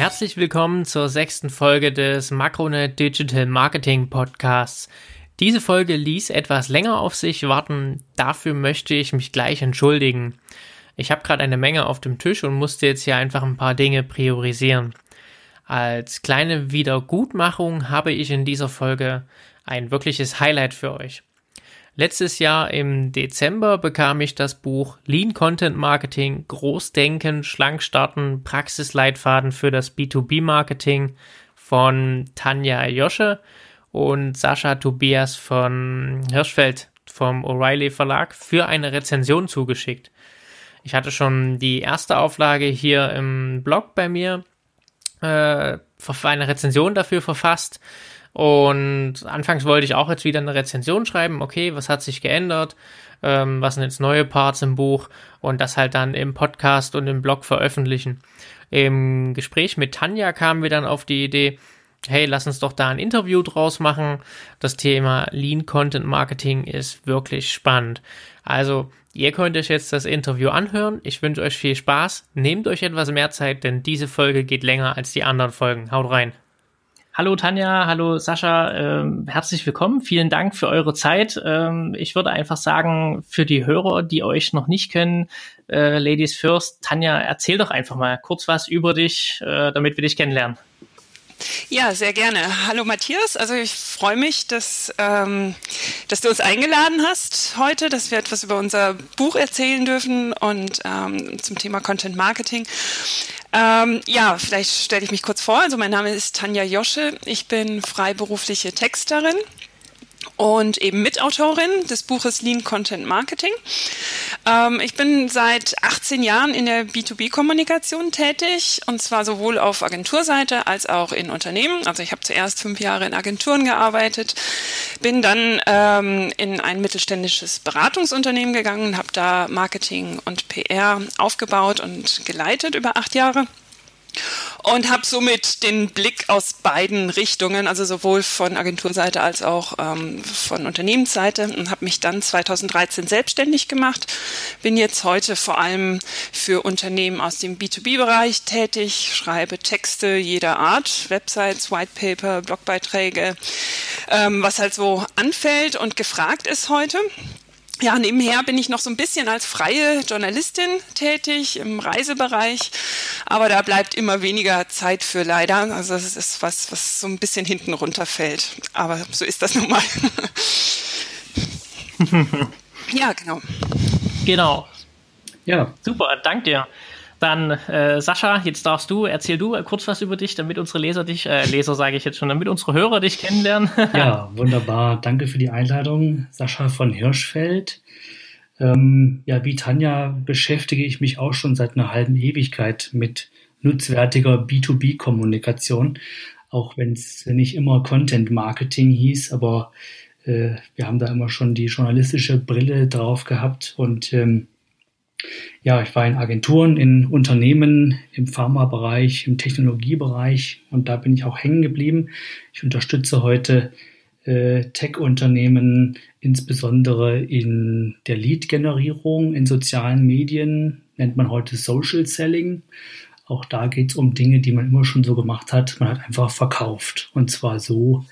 Herzlich willkommen zur 6. Folge des Macronet Digital Marketing Podcasts. Diese Folge ließ etwas länger auf sich warten, dafür möchte ich mich gleich entschuldigen. Ich habe gerade eine Menge auf dem Tisch und musste jetzt hier einfach ein paar Dinge priorisieren. Als kleine Wiedergutmachung habe ich in dieser Folge ein wirkliches Highlight für euch. Letztes Jahr im Dezember bekam ich das Buch Lean Content Marketing, Großdenken, Schlank starten, Praxisleitfaden für das B2B Marketing von Tanja Josche und Sascha Tobias von Hirschfeld vom O'Reilly Verlag für eine Rezension zugeschickt. Ich hatte schon die erste Auflage hier im Blog bei mir eine Rezension dafür verfasst. Und anfangs wollte ich auch jetzt wieder eine Rezension schreiben, okay, was hat sich geändert, was sind jetzt neue Parts im Buch und das halt dann im Podcast und im Blog veröffentlichen. Im Gespräch mit Tanja kamen wir dann auf die Idee, hey, lass uns doch da ein Interview draus machen, das Thema Lean Content Marketing ist wirklich spannend. Also ihr könnt euch jetzt das Interview anhören, ich wünsche euch viel Spaß, nehmt euch etwas mehr Zeit, denn diese Folge geht länger als die anderen Folgen, haut rein. Hallo Tanja, hallo Sascha, herzlich willkommen, vielen Dank für eure Zeit. Ich würde einfach sagen, für die Hörer, die euch noch nicht kennen, Ladies First, Tanja, erzähl doch einfach mal kurz was über dich, damit wir dich kennenlernen. Ja, sehr gerne. Hallo Matthias, also ich freue mich, dass du uns eingeladen hast heute, dass wir etwas über unser Buch erzählen dürfen und zum Thema Content Marketing. Ja, vielleicht stelle ich mich kurz vor. Also mein Name ist Tanja Josche, ich bin freiberufliche Texterin und eben Mitautorin des Buches Lean Content Marketing. Ich bin seit 18 Jahren in der B2B-Kommunikation tätig und zwar sowohl auf Agenturseite als auch in Unternehmen. Also ich habe zuerst 5 Jahre in Agenturen gearbeitet, bin dann in ein mittelständisches Beratungsunternehmen gegangen, habe da Marketing und PR aufgebaut und geleitet über 8 Jahre. Und habe somit den Blick aus beiden Richtungen, also sowohl von Agenturseite als auch von Unternehmensseite und habe mich dann 2013 selbstständig gemacht. Bin jetzt heute vor allem für Unternehmen aus dem B2B-Bereich tätig, schreibe Texte jeder Art, Websites, White Paper, Blogbeiträge, was halt so anfällt und gefragt ist heute. Ja, nebenher bin ich noch so ein bisschen als freie Journalistin tätig im Reisebereich, aber da bleibt immer weniger Zeit für leider. Also das ist was so ein bisschen hinten runterfällt, aber so ist das nun mal. Ja, genau. Genau. Ja. Super, danke dir. Dann Sascha, jetzt erzähl du kurz was über dich, damit unsere damit unsere Hörer dich kennenlernen. Ja, wunderbar. Danke für die Einladung. Sascha von Hirschfeld. Ja, wie Tanja beschäftige ich mich auch schon seit einer halben Ewigkeit mit nutzwertiger B2B-Kommunikation, auch wenn es nicht immer Content-Marketing hieß, aber wir haben da immer schon die journalistische Brille drauf gehabt und ja, ich war in Agenturen, in Unternehmen, im Pharmabereich, im Technologiebereich und da bin ich auch hängen geblieben. Ich unterstütze heute Tech-Unternehmen, insbesondere in der Lead-Generierung, in sozialen Medien, nennt man heute Social Selling. Auch da geht es um Dinge, die man immer schon so gemacht hat. Man hat einfach verkauft und zwar so,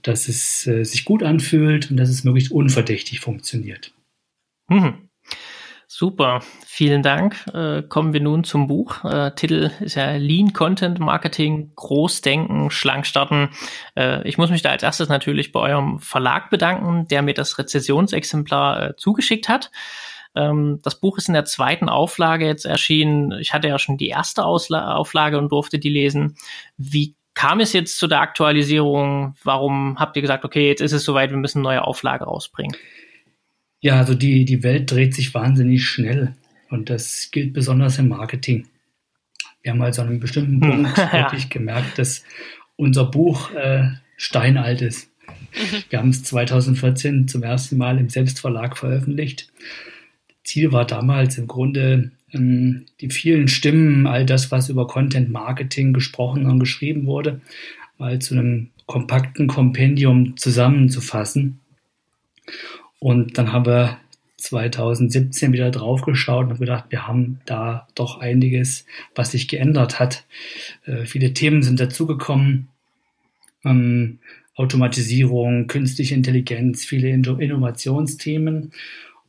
dass es sich gut anfühlt und dass es möglichst unverdächtig funktioniert. Mhm. Super, vielen Dank. Kommen wir nun zum Buch. Titel ist ja Lean Content Marketing, Großdenken, Schlank starten. Ich muss mich da als erstes natürlich bei eurem Verlag bedanken, der mir das Rezensionsexemplar zugeschickt hat. Das Buch ist in der 2. Auflage jetzt erschienen. Ich hatte ja schon die erste Auflage und durfte die lesen. Wie kam es jetzt zu der Aktualisierung? Warum habt ihr gesagt, okay, jetzt ist es soweit, wir müssen eine neue Auflage rausbringen? Ja, also die Welt dreht sich wahnsinnig schnell und das gilt besonders im Marketing. Wir haben also an einem bestimmten Punkt wirklich gemerkt, dass unser Buch steinalt ist. Wir haben es 2014 zum ersten Mal im Selbstverlag veröffentlicht. Ziel war damals im Grunde, die vielen Stimmen, all das, was über Content Marketing gesprochen und geschrieben wurde, mal zu einem kompakten Kompendium zusammenzufassen. Und dann haben wir 2017 wieder drauf geschaut und habe gedacht, wir haben da doch einiges, was sich geändert hat. Viele Themen sind dazugekommen. Automatisierung, künstliche Intelligenz, viele Innovationsthemen.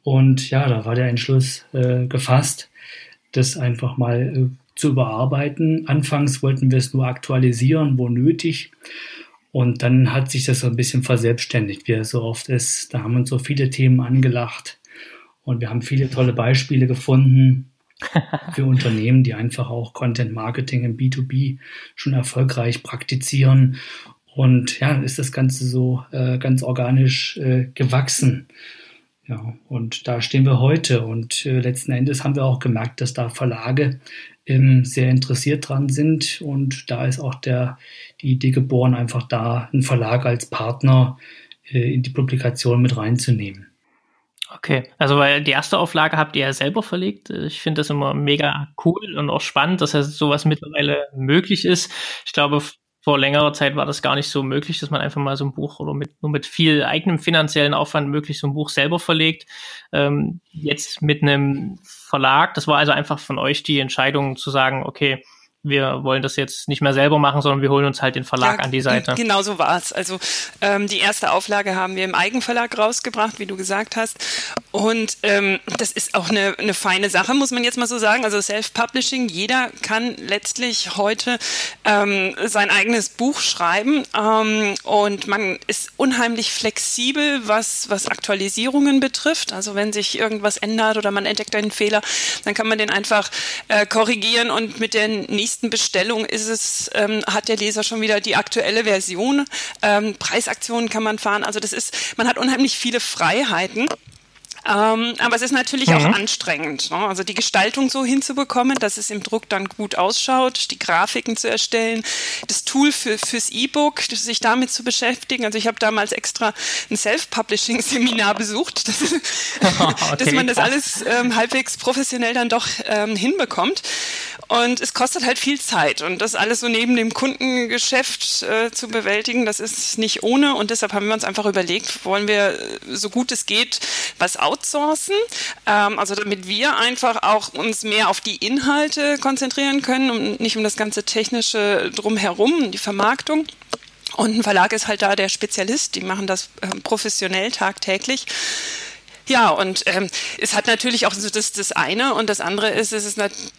Und ja, da war der Entschluss gefasst, das einfach mal zu überarbeiten. Anfangs wollten wir es nur aktualisieren, wo nötig. Und dann hat sich das so ein bisschen verselbstständigt, wie es so oft ist. Da haben uns so viele Themen angelacht. Und wir haben viele tolle Beispiele gefunden für Unternehmen, die einfach auch Content Marketing im B2B schon erfolgreich praktizieren. Und ja, ist das Ganze so ganz organisch gewachsen. Ja, und da stehen wir heute. Und letzten Endes haben wir auch gemerkt, dass da Verlage sehr interessiert dran sind. Und da ist auch die Idee geboren, einfach da einen Verlag als Partner in die Publikation mit reinzunehmen. Okay, also weil die erste Auflage habt ihr ja selber verlegt. Ich finde das immer mega cool und auch spannend, dass sowas mittlerweile möglich ist. Ich glaube, vor längerer Zeit war das gar nicht so möglich, dass man einfach mal so ein Buch oder nur mit viel eigenem finanziellen Aufwand möglich so ein Buch selber verlegt. Jetzt mit einem Verlag, das war also einfach von euch die Entscheidung zu sagen, okay, wir wollen das jetzt nicht mehr selber machen, sondern wir holen uns halt den Verlag an die Seite. Genau so war es. Also die erste Auflage haben wir im Eigenverlag rausgebracht, wie du gesagt hast. Und das ist auch eine feine Sache, muss man jetzt mal so sagen. Also Self-Publishing, jeder kann letztlich heute sein eigenes Buch schreiben. Und man ist unheimlich flexibel, was Aktualisierungen betrifft. Also wenn sich irgendwas ändert oder man entdeckt einen Fehler, dann kann man den einfach korrigieren und mit der nächsten Bestellung hat der Leser schon wieder die aktuelle Version. Preisaktionen kann man fahren. Also man hat unheimlich viele Freiheiten. Aber es ist natürlich auch anstrengend, ne? Also die Gestaltung so hinzubekommen, dass es im Druck dann gut ausschaut, die Grafiken zu erstellen, das Tool fürs E-Book, sich damit zu beschäftigen. Also ich habe damals extra ein Self-Publishing-Seminar besucht, dass man das alles halbwegs professionell dann doch hinbekommt. Und es kostet halt viel Zeit. Und das alles so neben dem Kundengeschäft zu bewältigen, das ist nicht ohne. Und deshalb haben wir uns einfach überlegt, wollen wir so gut es geht, was outsourcen, also damit wir einfach auch uns mehr auf die Inhalte konzentrieren können und nicht um das ganze Technische drumherum, die Vermarktung. Und ein Verlag ist halt da der Spezialist, die machen das professionell tagtäglich. Ja, und es hat natürlich auch so das eine, und das andere ist, es ist natürlich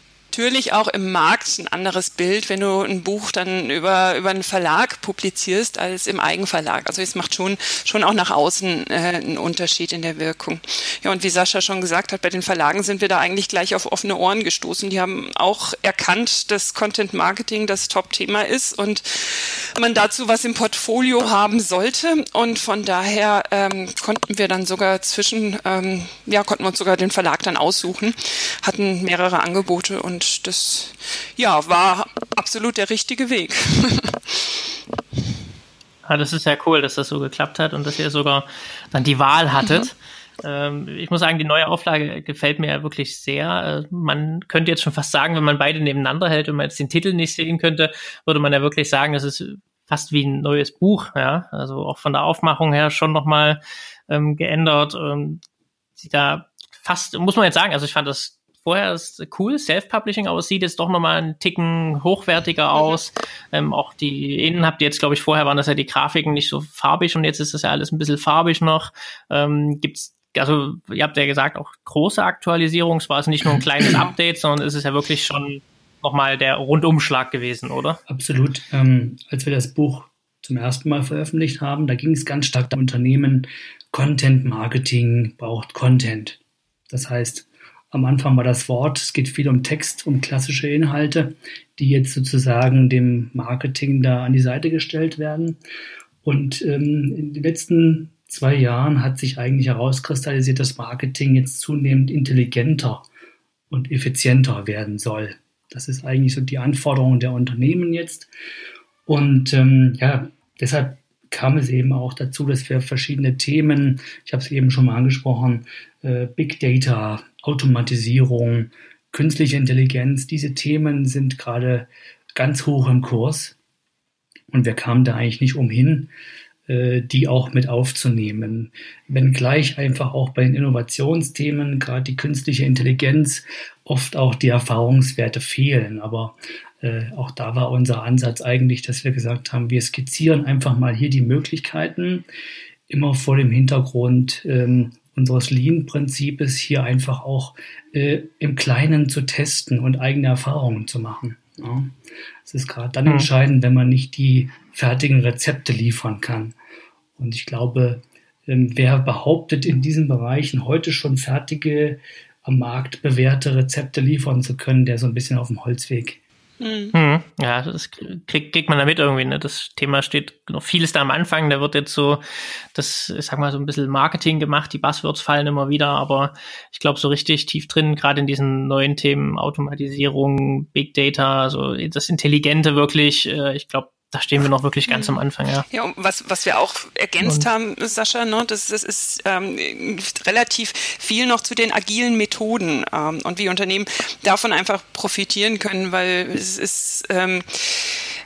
auch im Markt ein anderes Bild, wenn du ein Buch dann über einen Verlag publizierst, als im Eigenverlag. Also es macht schon auch nach außen einen Unterschied in der Wirkung. Ja, und wie Sascha schon gesagt hat, bei den Verlagen sind wir da eigentlich gleich auf offene Ohren gestoßen. Die haben auch erkannt, dass Content Marketing das Top-Thema ist und man dazu was im Portfolio haben sollte. Und von daher konnten wir uns sogar den Verlag dann aussuchen, hatten mehrere Angebote und das, ja, war absolut der richtige Weg. Ja, das ist ja cool, dass das so geklappt hat und dass ihr sogar dann die Wahl hattet. Ich muss sagen, die neue Auflage gefällt mir ja wirklich sehr. Man könnte jetzt schon fast sagen, wenn man beide nebeneinander hält und man jetzt den Titel nicht sehen könnte, würde man ja wirklich sagen, das ist fast wie ein neues Buch. Ja? Also auch von der Aufmachung her schon nochmal geändert. Da fast, muss man jetzt sagen, also ich fand das vorher ist cool, Self-Publishing, aber es sieht jetzt doch nochmal einen Ticken hochwertiger aus. Auch die Innen habt ihr jetzt, glaube ich, vorher waren das ja die Grafiken nicht so farbig und jetzt ist das ja alles ein bisschen farbig noch. Also ihr habt ja gesagt, auch große Aktualisierung, es war also nicht nur ein kleines Update, sondern es ist ja wirklich schon nochmal der Rundumschlag gewesen, oder? Absolut. Als wir das Buch zum ersten Mal veröffentlicht haben, da ging es ganz stark um Unternehmen, Content Marketing braucht Content. Das heißt, am Anfang war das Wort, es geht viel um Text, um klassische Inhalte, die jetzt sozusagen dem Marketing da an die Seite gestellt werden. Und in den letzten 2 Jahren hat sich eigentlich herauskristallisiert, dass Marketing jetzt zunehmend intelligenter und effizienter werden soll. Das ist eigentlich so die Anforderung der Unternehmen jetzt. Und deshalb kam es eben auch dazu, dass wir verschiedene Themen, ich habe es eben schon mal angesprochen, Big Data, Automatisierung, künstliche Intelligenz, diese Themen sind gerade ganz hoch im Kurs und wir kamen da eigentlich nicht umhin, die auch mit aufzunehmen. Wenngleich einfach auch bei den Innovationsthemen, gerade die künstliche Intelligenz, oft auch die Erfahrungswerte fehlen. Aber auch da war unser Ansatz eigentlich, dass wir gesagt haben, wir skizzieren einfach mal hier die Möglichkeiten, immer vor dem Hintergrund unseres Lean-Prinzips hier einfach auch im Kleinen zu testen und eigene Erfahrungen zu machen. Ja. Es ist gerade dann entscheidend, wenn man nicht die fertigen Rezepte liefern kann. Und ich glaube, wer behauptet, in diesen Bereichen heute schon fertige, am Markt bewährte Rezepte liefern zu können, der ist so ein bisschen auf dem Holzweg. Mhm. Ja, das kriegt man damit irgendwie, ne? Das Thema steht noch vieles da am Anfang, da wird jetzt so, das, ich sag mal, so ein bisschen Marketing gemacht, die Buzzwords fallen immer wieder, aber ich glaube so richtig tief drin, gerade in diesen neuen Themen, Automatisierung, Big Data, so das Intelligente wirklich, ich glaube, da stehen wir noch wirklich ganz am Anfang, ja. Ja, und was wir auch ergänzt haben, Sascha, ne, das ist relativ viel noch zu den agilen Methoden und wie Unternehmen davon einfach profitieren können, weil es ist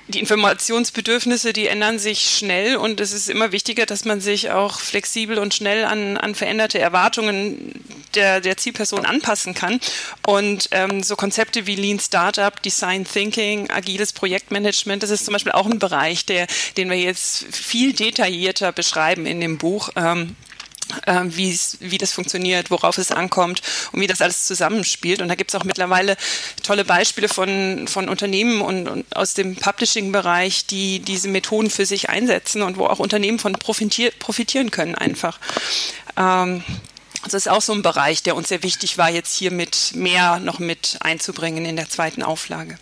die Informationsbedürfnisse, die ändern sich schnell und es ist immer wichtiger, dass man sich auch flexibel und schnell an veränderte Erwartungen der Zielperson anpassen kann. Und so Konzepte wie Lean Startup, Design Thinking, agiles Projektmanagement, das ist zum Beispiel auch ein Bereich, den wir jetzt viel detaillierter beschreiben in dem Buch, wie das funktioniert, worauf es ankommt und wie das alles zusammenspielt. Und da gibt es auch mittlerweile tolle Beispiele von Unternehmen und aus dem Publishing-Bereich, die diese Methoden für sich einsetzen und wo auch Unternehmen von profitieren können einfach. Das ist auch so ein Bereich, der uns sehr wichtig war, jetzt hier noch mit einzubringen in der zweiten Auflage.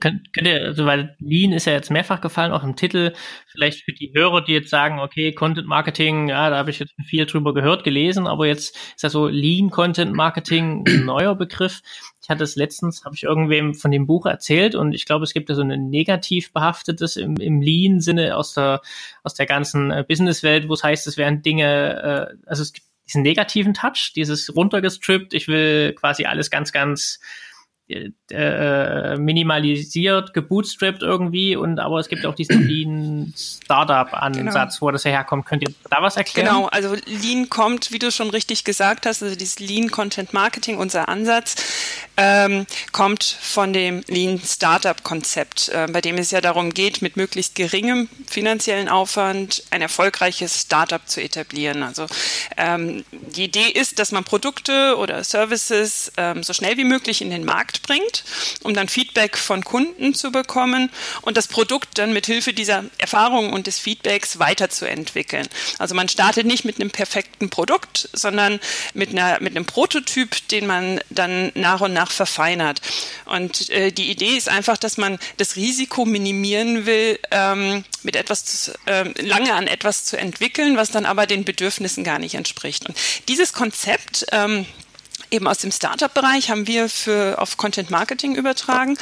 Könnt ihr, also weil Lean ist ja jetzt mehrfach gefallen, auch im Titel, vielleicht für die Hörer, die jetzt sagen, okay, Content Marketing, ja, da habe ich jetzt viel drüber gehört, gelesen, aber jetzt ist ja so Lean Content Marketing ein neuer Begriff. Ich hatte es letztens, habe ich irgendwem von dem Buch erzählt und ich glaube, es gibt da so ein negativ behaftetes im Lean-Sinne aus der ganzen Businesswelt, wo es heißt, es wären Dinge, also es gibt diesen negativen Touch, dieses runtergestrippt, ich will quasi alles ganz, ganz minimalisiert, gebootstrapped irgendwie, und aber es gibt auch diesen Lean-Startup-Ansatz, genau, wo das herkommt. Könnt ihr da was erklären? Genau, also Lean kommt, wie du schon richtig gesagt hast, also dieses Lean-Content-Marketing, unser Ansatz, kommt von dem Lean-Startup-Konzept, bei dem es ja darum geht, mit möglichst geringem finanziellen Aufwand ein erfolgreiches Startup zu etablieren. Also die Idee ist, dass man Produkte oder Services so schnell wie möglich in den Markt bringt, um dann Feedback von Kunden zu bekommen und das Produkt dann mit Hilfe dieser Erfahrungen und des Feedbacks weiterzuentwickeln. Also man startet nicht mit einem perfekten Produkt, sondern mit einem Prototyp, den man dann nach und nach verfeinert. Und die Idee ist einfach, dass man das Risiko minimieren will, mit etwas lange an etwas zu entwickeln, was dann aber den Bedürfnissen gar nicht entspricht. Und dieses Konzept eben aus dem Startup-Bereich haben wir auf Content-Marketing übertragen.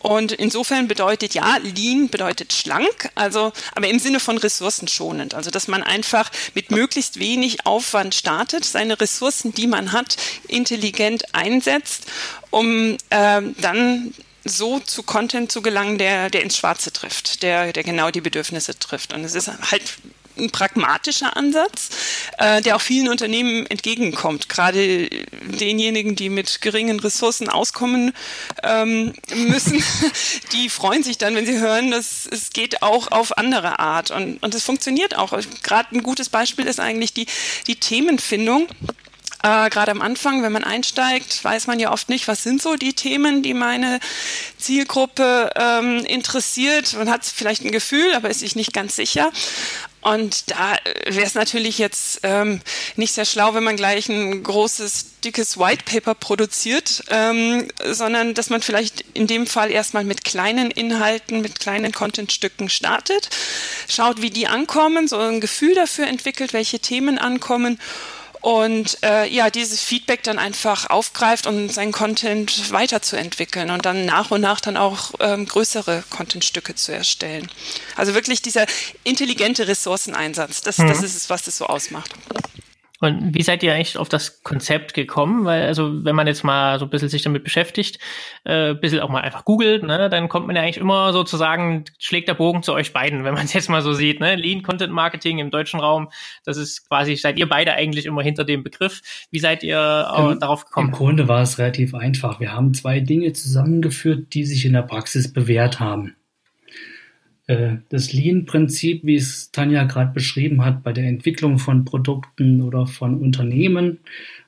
Und insofern bedeutet ja, Lean bedeutet schlank, also aber im Sinne von ressourcenschonend. Also dass man einfach mit möglichst wenig Aufwand startet, seine Ressourcen, die man hat, intelligent einsetzt, um dann so zu Content zu gelangen, der ins Schwarze trifft, der genau die Bedürfnisse trifft. Und es ist halt ein pragmatischer Ansatz, der auch vielen Unternehmen entgegenkommt, gerade denjenigen, die mit geringen Ressourcen auskommen müssen, die freuen sich dann, wenn sie hören, dass es geht auch auf andere Art und es funktioniert auch. Gerade ein gutes Beispiel ist eigentlich die Themenfindung. Gerade am Anfang, wenn man einsteigt, weiß man ja oft nicht, was sind so die Themen, die meine Zielgruppe interessiert. Man hat vielleicht ein Gefühl, aber ist sich nicht ganz sicher. Und da wäre es natürlich jetzt nicht sehr schlau, wenn man gleich ein großes, dickes White Paper produziert, sondern dass man vielleicht in dem Fall erstmal mit kleinen Inhalten, mit kleinen Contentstücken startet, schaut, wie die ankommen, so ein Gefühl dafür entwickelt, welche Themen ankommen. Und dieses Feedback dann einfach aufgreift, um seinen Content weiterzuentwickeln und dann nach und nach dann auch größere Contentstücke zu erstellen. Also wirklich dieser intelligente Ressourceneinsatz, das ist es, was das so ausmacht. Und wie seid ihr eigentlich auf das Konzept gekommen? Weil, also, wenn man jetzt mal so ein bisschen sich damit beschäftigt, ein bisschen auch mal einfach googelt, ne, dann kommt man ja eigentlich immer sozusagen, schlägt der Bogen zu euch beiden, wenn man es jetzt mal so sieht, ne? Lean Content Marketing im deutschen Raum, das ist quasi, seid ihr beide eigentlich immer hinter dem Begriff. Wie seid ihr darauf gekommen? Im Grunde war es relativ einfach. Wir haben zwei Dinge zusammengeführt, die sich in der Praxis bewährt haben. Das Lean-Prinzip, wie es Tanja gerade beschrieben hat, bei der Entwicklung von Produkten oder von Unternehmen,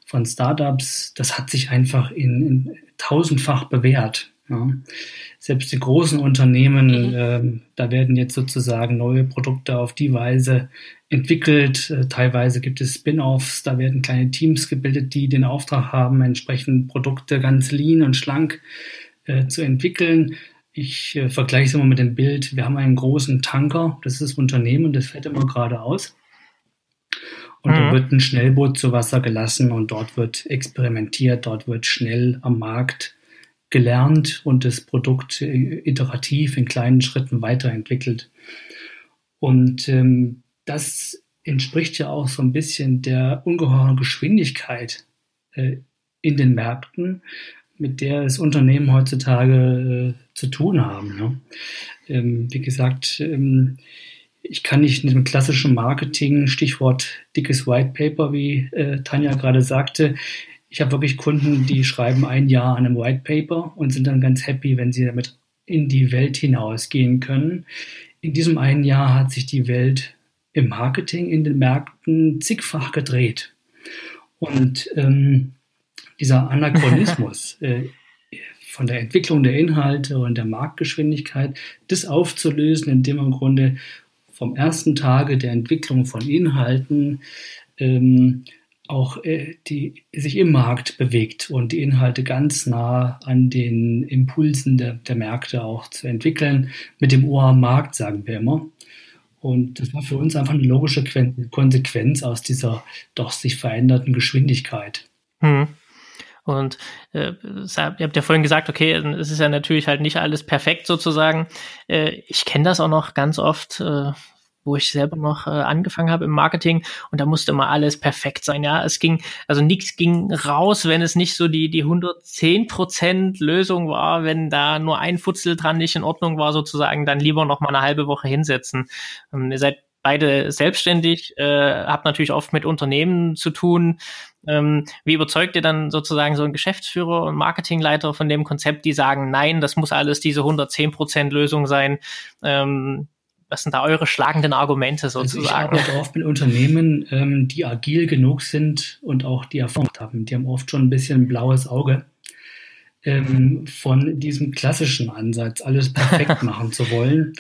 von Startups, das hat sich einfach in tausendfach bewährt. Ja. Selbst die großen Unternehmen, da werden jetzt sozusagen neue Produkte auf die Weise entwickelt. Teilweise gibt es Spin-offs, da werden kleine Teams gebildet, die den Auftrag haben, entsprechend Produkte ganz lean und schlank zu entwickeln. Ich vergleiche es immer mit dem Bild, wir haben einen großen Tanker, das ist das Unternehmen, das fährt immer geradeaus. Und da wird ein Schnellboot zu Wasser gelassen und dort wird experimentiert, dort wird schnell am Markt gelernt und das Produkt iterativ in kleinen Schritten weiterentwickelt. Und das entspricht ja auch so ein bisschen der ungeheuren Geschwindigkeit in den Märkten, mit der das Unternehmen heutzutage zu tun haben. Ne? Wie gesagt, ich kann nicht mit dem klassischen Marketing, Stichwort dickes White Paper, wie Tanja gerade sagte, ich habe wirklich Kunden, die schreiben ein Jahr an einem White Paper und sind dann ganz happy, wenn sie damit in die Welt hinausgehen können. In diesem einen Jahr hat sich die Welt im Marketing, in den Märkten zigfach gedreht. Und dieser Anachronismus von der Entwicklung der Inhalte und der Marktgeschwindigkeit, das aufzulösen, indem man im Grunde vom ersten Tage der Entwicklung von Inhalten auch die sich im Markt bewegt und die Inhalte ganz nah an den Impulsen der Märkte auch zu entwickeln, mit dem Ohr am Markt, sagen wir immer. Und das war für uns einfach eine logische Konsequenz aus dieser doch sich veränderten Geschwindigkeit. Mhm. Und ihr habt ja vorhin gesagt, okay, es ist ja natürlich halt nicht alles perfekt sozusagen. Ich kenne das auch noch ganz oft, wo ich selber noch angefangen habe im Marketing und da musste immer alles perfekt sein. Ja, es ging, also nichts ging raus, wenn es nicht so die 110% Lösung war, wenn da nur ein Futzel dran nicht in Ordnung war sozusagen, dann lieber noch mal eine halbe Woche hinsetzen. Ihr seid beide selbstständig, habt natürlich oft mit Unternehmen zu tun. Wie überzeugt ihr dann sozusagen so einen Geschäftsführer und Marketingleiter von dem Konzept, die sagen, nein, das muss alles diese 110% Lösung sein? Was sind da eure schlagenden Argumente sozusagen? Also ich arbeite oft mit Unternehmen, die agil genug sind und auch die Erfahrung haben. Die haben oft schon ein bisschen ein blaues Auge von diesem klassischen Ansatz, alles perfekt machen zu wollen.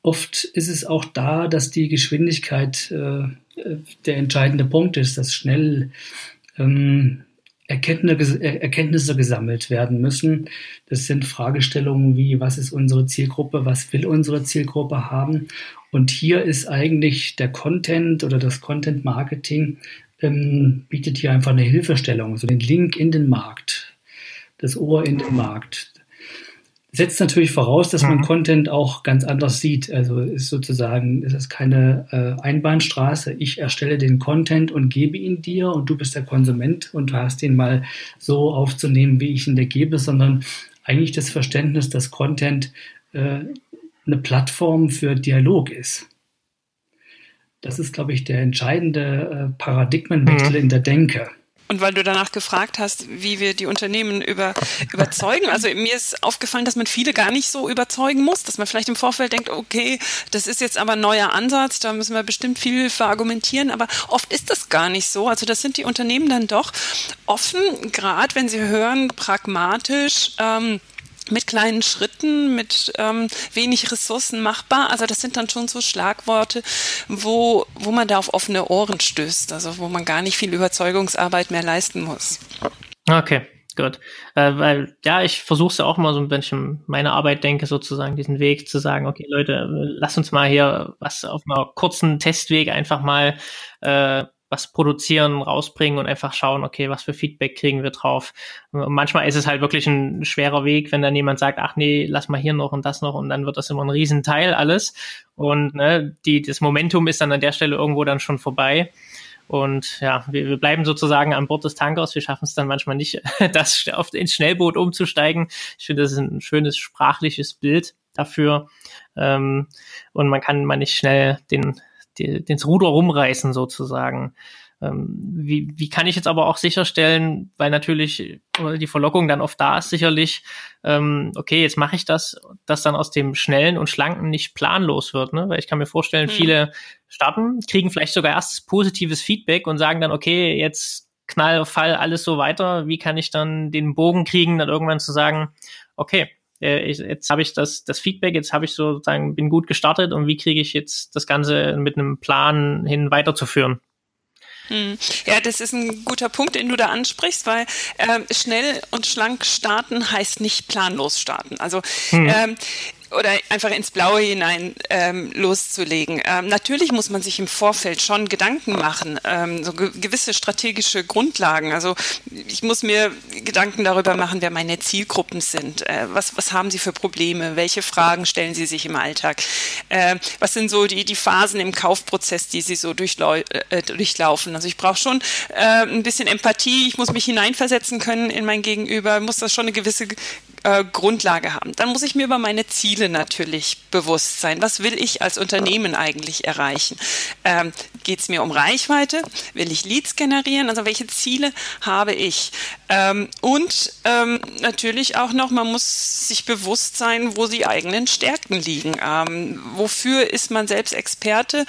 Oft ist es auch da, dass die Geschwindigkeit der entscheidende Punkt ist, dass schnell Erkenntnisse gesammelt werden müssen. Das sind Fragestellungen wie, was ist unsere Zielgruppe, was will unsere Zielgruppe haben? Und hier ist eigentlich der Content oder das Content-Marketing bietet hier einfach eine Hilfestellung, so den Link in den Markt, das Ohr in den Markt. Setzt natürlich voraus, dass man Content auch ganz anders sieht. Also ist sozusagen, es ist keine Einbahnstraße. Ich erstelle den Content und gebe ihn dir und du bist der Konsument und hast ihn mal so aufzunehmen, wie ich ihn dir gebe, sondern eigentlich das Verständnis, dass Content eine Plattform für Dialog ist. Das ist, glaube ich, der entscheidende Paradigmenwechsel in der Denke. Und weil du danach gefragt hast, wie wir die Unternehmen überzeugen. Also mir ist aufgefallen, dass man viele gar nicht so überzeugen muss, dass man vielleicht im Vorfeld denkt, okay, das ist jetzt aber ein neuer Ansatz, da müssen wir bestimmt viel verargumentieren, aber oft ist das gar nicht so. Also das sind die Unternehmen dann doch offen, gerade wenn sie hören, pragmatisch, mit kleinen Schritten, mit wenig Ressourcen machbar. Also das sind dann schon so Schlagworte, wo man da auf offene Ohren stößt, also wo man gar nicht viel Überzeugungsarbeit mehr leisten muss. Okay, gut. Weil ja, ich versuche es ja auch mal so, wenn ich an meine Arbeit denke, sozusagen diesen Weg zu sagen, okay Leute, lasst uns mal hier was auf einer kurzen Testweg einfach mal was produzieren, rausbringen und einfach schauen, okay, was für Feedback kriegen wir drauf. Und manchmal ist es halt wirklich ein schwerer Weg, wenn dann jemand sagt, ach nee, lass mal hier noch und das noch und dann wird das immer ein Riesenteil alles und ne, das Momentum ist dann an der Stelle irgendwo dann schon vorbei Und ja, wir bleiben sozusagen an Bord des Tankers. Wir schaffen es dann manchmal nicht, das auf ins Schnellboot umzusteigen. Ich finde, das ist ein schönes sprachliches Bild dafür. Und man kann mal nicht schnell den Ruder rumreißen sozusagen. Wie kann ich jetzt aber auch sicherstellen, weil natürlich die Verlockung dann oft da ist, sicherlich, okay, jetzt mache ich das, dass dann aus dem Schnellen und Schlanken nicht planlos wird, ne? Weil ich kann mir vorstellen, viele starten, kriegen vielleicht sogar erstes positives Feedback und sagen dann, okay, jetzt Knallfall, alles so weiter. Wie kann ich dann den Bogen kriegen, dann irgendwann zu sagen, okay, jetzt habe ich das Feedback, jetzt habe ich sozusagen, bin gut gestartet, und wie kriege ich jetzt das Ganze mit einem Plan hin weiterzuführen? Ja, das ist ein guter Punkt, den du da ansprichst, weil schnell und schlank starten heißt nicht planlos starten. Also oder einfach ins Blaue hinein loszulegen. Natürlich muss man sich im Vorfeld schon Gedanken machen, so gewisse strategische Grundlagen. Also ich muss mir Gedanken darüber machen, wer meine Zielgruppen sind. Was haben sie für Probleme? Welche Fragen stellen sie sich im Alltag? Was sind so die Phasen im Kaufprozess, die sie so durchlaufen? Also ich brauche schon ein bisschen Empathie. Ich muss mich hineinversetzen können in mein Gegenüber. Muss das schon eine gewisse Grundlage haben. Dann muss ich mir über meine Ziele natürlich bewusst sein. Was will ich als Unternehmen eigentlich erreichen? Geht es mir um Reichweite? Will ich Leads generieren? Also welche Ziele habe ich? Und natürlich auch noch, man muss sich bewusst sein, wo die eigenen Stärken liegen. Wofür ist man selbst Experte?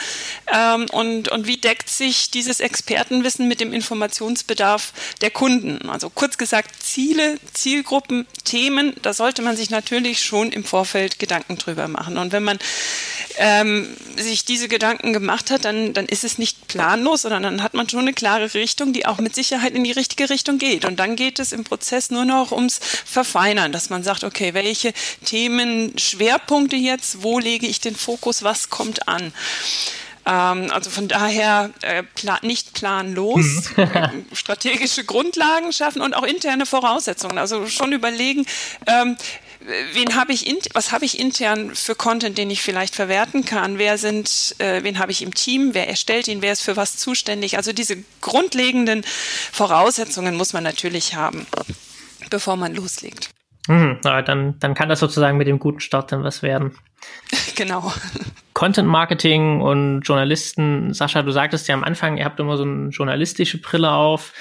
Und wie deckt sich dieses Expertenwissen mit dem Informationsbedarf der Kunden? Also kurz gesagt, Ziele, Zielgruppen, Themen, da sollte man sich natürlich schon im Vorfeld Gedanken drüber machen. Und wenn man sich diese Gedanken gemacht hat, dann ist es nicht planlos, sondern dann hat man schon eine klare Richtung, die auch mit Sicherheit in die richtige Richtung geht. Und dann geht es im Prozess nur noch ums Verfeinern, dass man sagt, okay, welche Themenschwerpunkte jetzt, wo lege ich den Fokus, was kommt an? Also von daher nicht planlos, strategische Grundlagen schaffen und auch interne Voraussetzungen. Also schon überlegen, was habe ich intern für Content, den ich vielleicht verwerten kann? Wen habe ich im Team? Wer erstellt ihn? Wer ist für was zuständig? Also diese grundlegenden Voraussetzungen muss man natürlich haben, bevor man loslegt. Dann kann das sozusagen mit dem guten Start dann was werden. Genau. Content Marketing und Journalisten. Sascha, du sagtest ja am Anfang, ihr habt immer so eine journalistische Brille auf.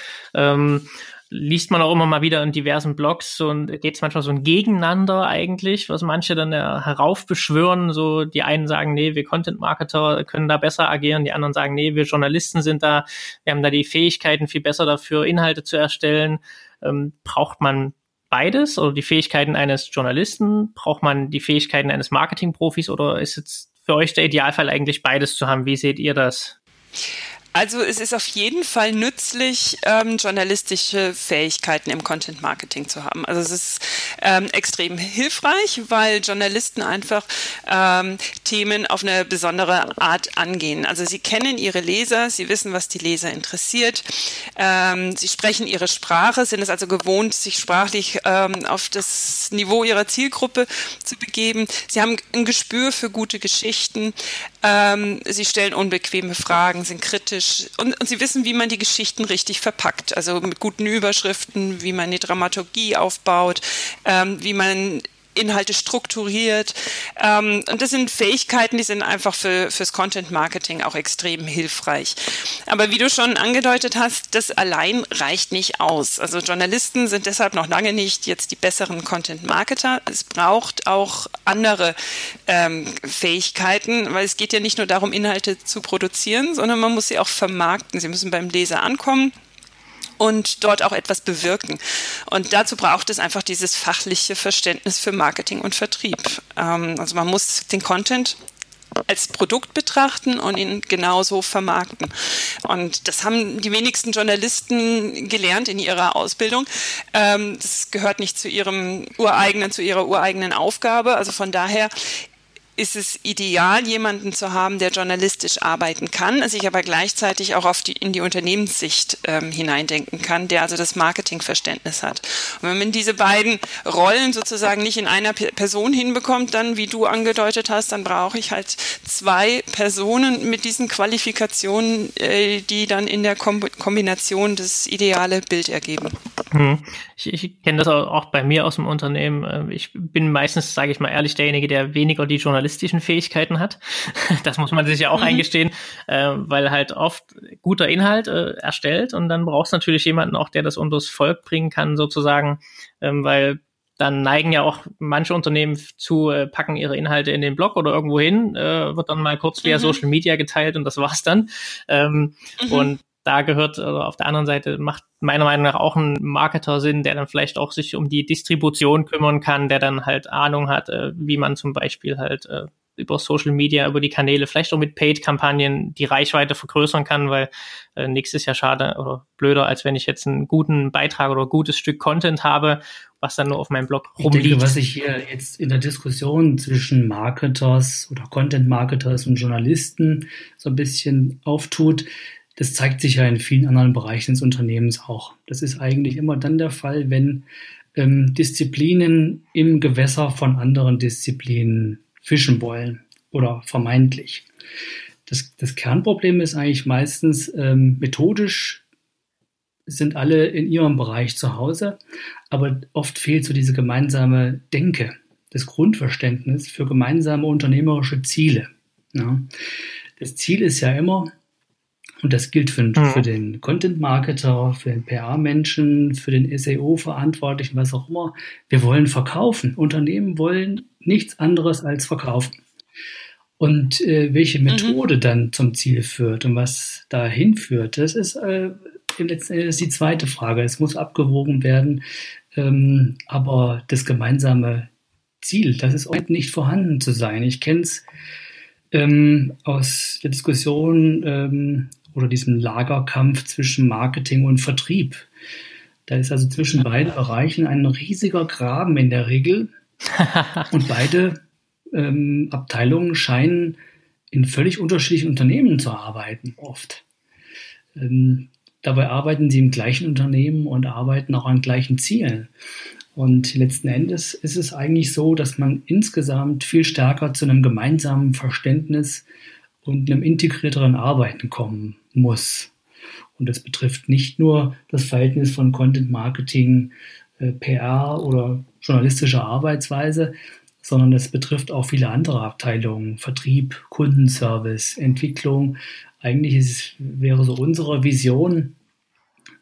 Liest man auch immer mal wieder in diversen Blogs, und geht es manchmal so ein Gegeneinander eigentlich, was manche dann heraufbeschwören. So die einen sagen, nee, wir Content-Marketer können da besser agieren, die anderen sagen, nee, wir Journalisten sind da, wir haben da die Fähigkeiten viel besser dafür, Inhalte zu erstellen. Braucht man beides, oder die Fähigkeiten eines Journalisten? Braucht man die Fähigkeiten eines Marketingprofis, oder ist jetzt für euch der Idealfall eigentlich beides zu haben? Wie seht ihr das? Also es ist auf jeden Fall nützlich, journalistische Fähigkeiten im Content-Marketing zu haben. Also es ist extrem hilfreich, weil Journalisten einfach Themen auf eine besondere Art angehen. Also sie kennen ihre Leser, sie wissen, was die Leser interessiert, sie sprechen ihre Sprache, sind es also gewohnt, sich sprachlich auf das Niveau ihrer Zielgruppe zu begeben. Sie haben ein Gespür für gute Geschichten, sie stellen unbequeme Fragen, sind kritisch. Und sie wissen, wie man die Geschichten richtig verpackt, also mit guten Überschriften, wie man die Dramaturgie aufbaut, wie man Inhalte strukturiert. Und das sind Fähigkeiten, die sind einfach fürs Content-Marketing auch extrem hilfreich. Aber wie du schon angedeutet hast, das allein reicht nicht aus. Also Journalisten sind deshalb noch lange nicht jetzt die besseren Content-Marketer. Es braucht auch andere Fähigkeiten, weil es geht ja nicht nur darum, Inhalte zu produzieren, sondern man muss sie auch vermarkten. Sie müssen beim Leser ankommen und dort auch etwas bewirken. Und dazu braucht es einfach dieses fachliche Verständnis für Marketing und Vertrieb. Also man muss den Content als Produkt betrachten und ihn genauso vermarkten. Und das haben die wenigsten Journalisten gelernt in ihrer Ausbildung. Das gehört nicht zu ihrer ureigenen Aufgabe. Also von daher ist es ideal, jemanden zu haben, der journalistisch arbeiten kann, sich aber gleichzeitig auch in die Unternehmenssicht hineindenken kann, der also das Marketingverständnis hat. Und wenn man diese beiden Rollen sozusagen nicht in einer Person hinbekommt, dann, wie du angedeutet hast, dann brauche ich halt zwei Personen mit diesen Qualifikationen, die dann in der Kombination das ideale Bild ergeben. Ich kenne das auch bei mir aus dem Unternehmen. Ich bin meistens, sage ich mal ehrlich, derjenige, der weniger die journalistischen Fähigkeiten hat. Das muss man sich ja auch eingestehen, weil halt oft guter Inhalt erstellt und dann brauchst du natürlich jemanden auch, der das unters Volk bringen kann sozusagen, weil dann neigen ja auch manche Unternehmen zu, packen ihre Inhalte in den Blog oder irgendwo hin, wird dann mal kurz via Social Media geteilt und das war's dann. Und da gehört, also auf der anderen Seite macht meiner Meinung nach auch ein Marketer Sinn, der dann vielleicht auch sich um die Distribution kümmern kann, der dann halt Ahnung hat, wie man zum Beispiel halt über Social Media, über die Kanäle, vielleicht auch mit Paid-Kampagnen die Reichweite vergrößern kann, weil nichts ist ja schade oder blöder, als wenn ich jetzt einen guten Beitrag oder ein gutes Stück Content habe, was dann nur auf meinem Blog rumliegt. Ich denke, was sich hier jetzt in der Diskussion zwischen Marketers oder Content-Marketers und Journalisten so ein bisschen auftut, das zeigt sich ja in vielen anderen Bereichen des Unternehmens auch. Das ist eigentlich immer dann der Fall, wenn Disziplinen im Gewässer von anderen Disziplinen fischen wollen oder vermeintlich. Das Kernproblem ist eigentlich meistens, methodisch sind alle in ihrem Bereich zu Hause, aber oft fehlt so diese gemeinsame Denke, das Grundverständnis für gemeinsame unternehmerische Ziele. Ja. Das Ziel ist ja immer, und das gilt für den Content-Marketer, für den PR-Menschen, für den SEO-Verantwortlichen, was auch immer. Wir wollen verkaufen. Unternehmen wollen nichts anderes als verkaufen. Und welche Methode dann zum Ziel führt und was dahin führt, das ist im letzten Endes die zweite Frage. Es muss abgewogen werden, aber das gemeinsame Ziel, das ist oft nicht vorhanden zu sein. Ich kenne es aus der Diskussion oder diesem Lagerkampf zwischen Marketing und Vertrieb. Da ist also zwischen beiden Bereichen ein riesiger Graben in der Regel. Und beide Abteilungen scheinen in völlig unterschiedlichen Unternehmen zu arbeiten, oft. Dabei arbeiten sie im gleichen Unternehmen und arbeiten auch an gleichen Zielen. Und letzten Endes ist es eigentlich so, dass man insgesamt viel stärker zu einem gemeinsamen Verständnis und einem integrierteren Arbeiten kommen muss. Und das betrifft nicht nur das Verhältnis von Content Marketing, PR oder journalistischer Arbeitsweise, sondern das betrifft auch viele andere Abteilungen, Vertrieb, Kundenservice, Entwicklung. Eigentlich wäre so unsere Vision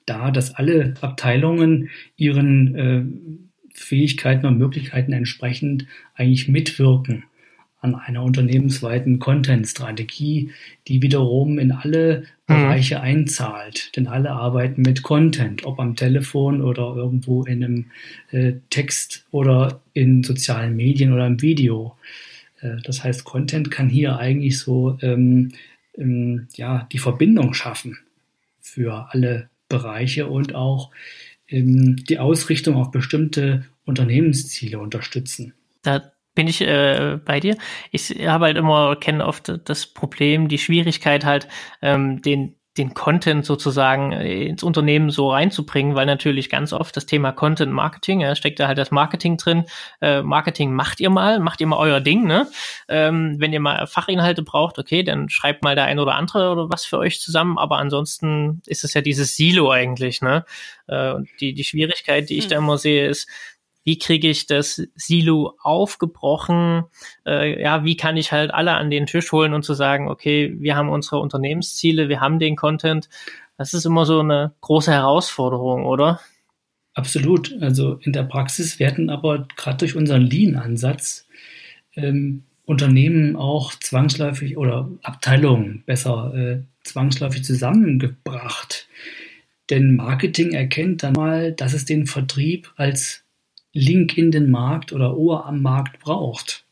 da, dass alle Abteilungen ihren Fähigkeiten und Möglichkeiten entsprechend eigentlich mitwirken an einer unternehmensweiten Content-Strategie, die wiederum in alle Bereiche einzahlt. Denn alle arbeiten mit Content, ob am Telefon oder irgendwo in einem Text oder in sozialen Medien oder im Video. Das heißt, Content kann hier eigentlich so die Verbindung schaffen für alle Bereiche und auch die Ausrichtung auf bestimmte Unternehmensziele unterstützen. Da bin ich bei dir. Ich habe halt kenne oft das Problem, die Schwierigkeit halt, den Content sozusagen ins Unternehmen so reinzubringen, weil natürlich ganz oft das Thema Content Marketing, steckt da halt das Marketing drin. Marketing macht ihr mal euer Ding, ne? Wenn ihr mal Fachinhalte braucht, okay, dann schreibt mal der ein oder andere oder was für euch zusammen, aber ansonsten ist es ja dieses Silo eigentlich, ne? Und die Schwierigkeit, die ich da immer sehe, ist, wie kriege ich das Silo aufgebrochen? Wie kann ich halt alle an den Tisch holen und zu sagen, okay, wir haben unsere Unternehmensziele, wir haben den Content. Das ist immer so eine große Herausforderung, oder? Absolut. Also in der Praxis werden aber gerade durch unseren Lean-Ansatz Unternehmen auch zwangsläufig oder Abteilungen besser zwangsläufig zusammengebracht. Denn Marketing erkennt dann mal, dass es den Vertrieb als Link in den Markt oder Ohr am Markt braucht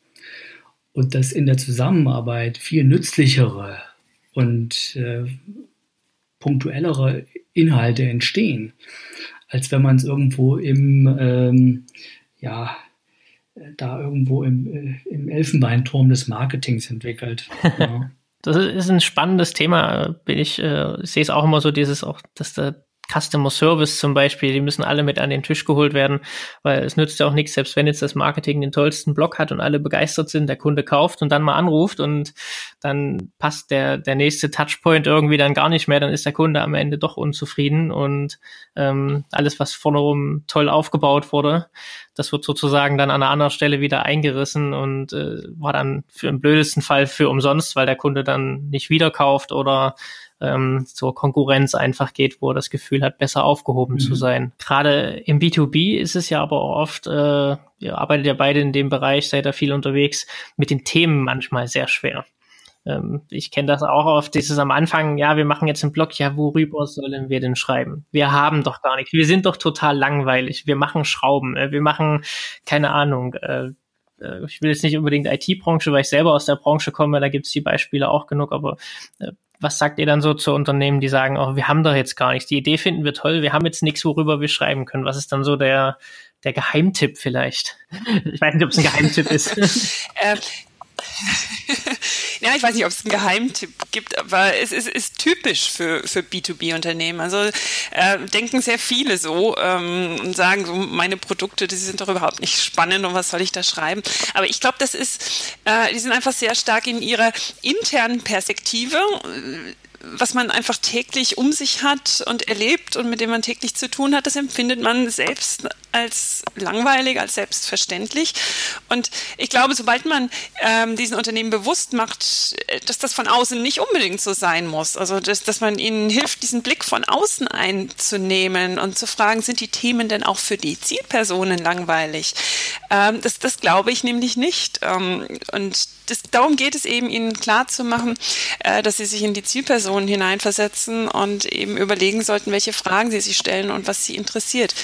und dass in der Zusammenarbeit viel nützlichere und punktuellere Inhalte entstehen, als wenn man es irgendwo im da irgendwo im Elfenbeinturm des Marketings entwickelt. Ja. Das ist ein spannendes Thema. Ich sehe es auch immer so, dass der Customer Service zum Beispiel, die müssen alle mit an den Tisch geholt werden, weil es nützt ja auch nichts, selbst wenn jetzt das Marketing den tollsten Blog hat und alle begeistert sind, der Kunde kauft und dann mal anruft und dann passt der nächste Touchpoint irgendwie dann gar nicht mehr, dann ist der Kunde am Ende doch unzufrieden und alles, was vorne rum toll aufgebaut wurde, das wird sozusagen dann an einer anderen Stelle wieder eingerissen und war dann im blödesten Fall für umsonst, weil der Kunde dann nicht wieder kauft oder zur Konkurrenz einfach geht, wo er das Gefühl hat, besser aufgehoben zu sein. Gerade im B2B ist es ja aber oft, ihr arbeitet ja beide in dem Bereich, seid da viel unterwegs, mit den Themen manchmal sehr schwer. Ich kenne das auch oft, dieses am Anfang, ja, wir machen jetzt einen Blog, ja, worüber sollen wir denn schreiben? Wir haben doch gar nichts, wir sind doch total langweilig, wir machen Schrauben, wir machen, keine Ahnung, ich will jetzt nicht unbedingt IT-Branche, weil ich selber aus der Branche komme, da gibt es die Beispiele auch genug, aber was sagt ihr dann so zu Unternehmen, die sagen, oh, wir haben doch jetzt gar nichts, die Idee finden wir toll, wir haben jetzt nichts, worüber wir schreiben können. Was ist dann so der Geheimtipp vielleicht? Ich weiß nicht, ob es ein Geheimtipp ist. Ja, ich weiß nicht, ob es einen Geheimtipp gibt, aber es ist typisch für B2B-Unternehmen. Also denken sehr viele so und sagen so, meine Produkte, die sind doch überhaupt nicht spannend und was soll ich da schreiben? Aber ich glaube, das ist, die sind einfach sehr stark in ihrer internen Perspektive, was man einfach täglich um sich hat und erlebt und mit dem man täglich zu tun hat, das empfindet man selbst als langweilig, als selbstverständlich. Und ich glaube, sobald man diesen Unternehmen bewusst macht, dass das von außen nicht unbedingt so sein muss, also dass man ihnen hilft, diesen Blick von außen einzunehmen und zu fragen, sind die Themen denn auch für die Zielpersonen langweilig? Das glaube ich nämlich nicht. Und darum geht es eben, ihnen klarzumachen, dass sie sich in die Zielpersonen hineinversetzen und eben überlegen sollten, welche Fragen sie sich stellen und was sie interessiert.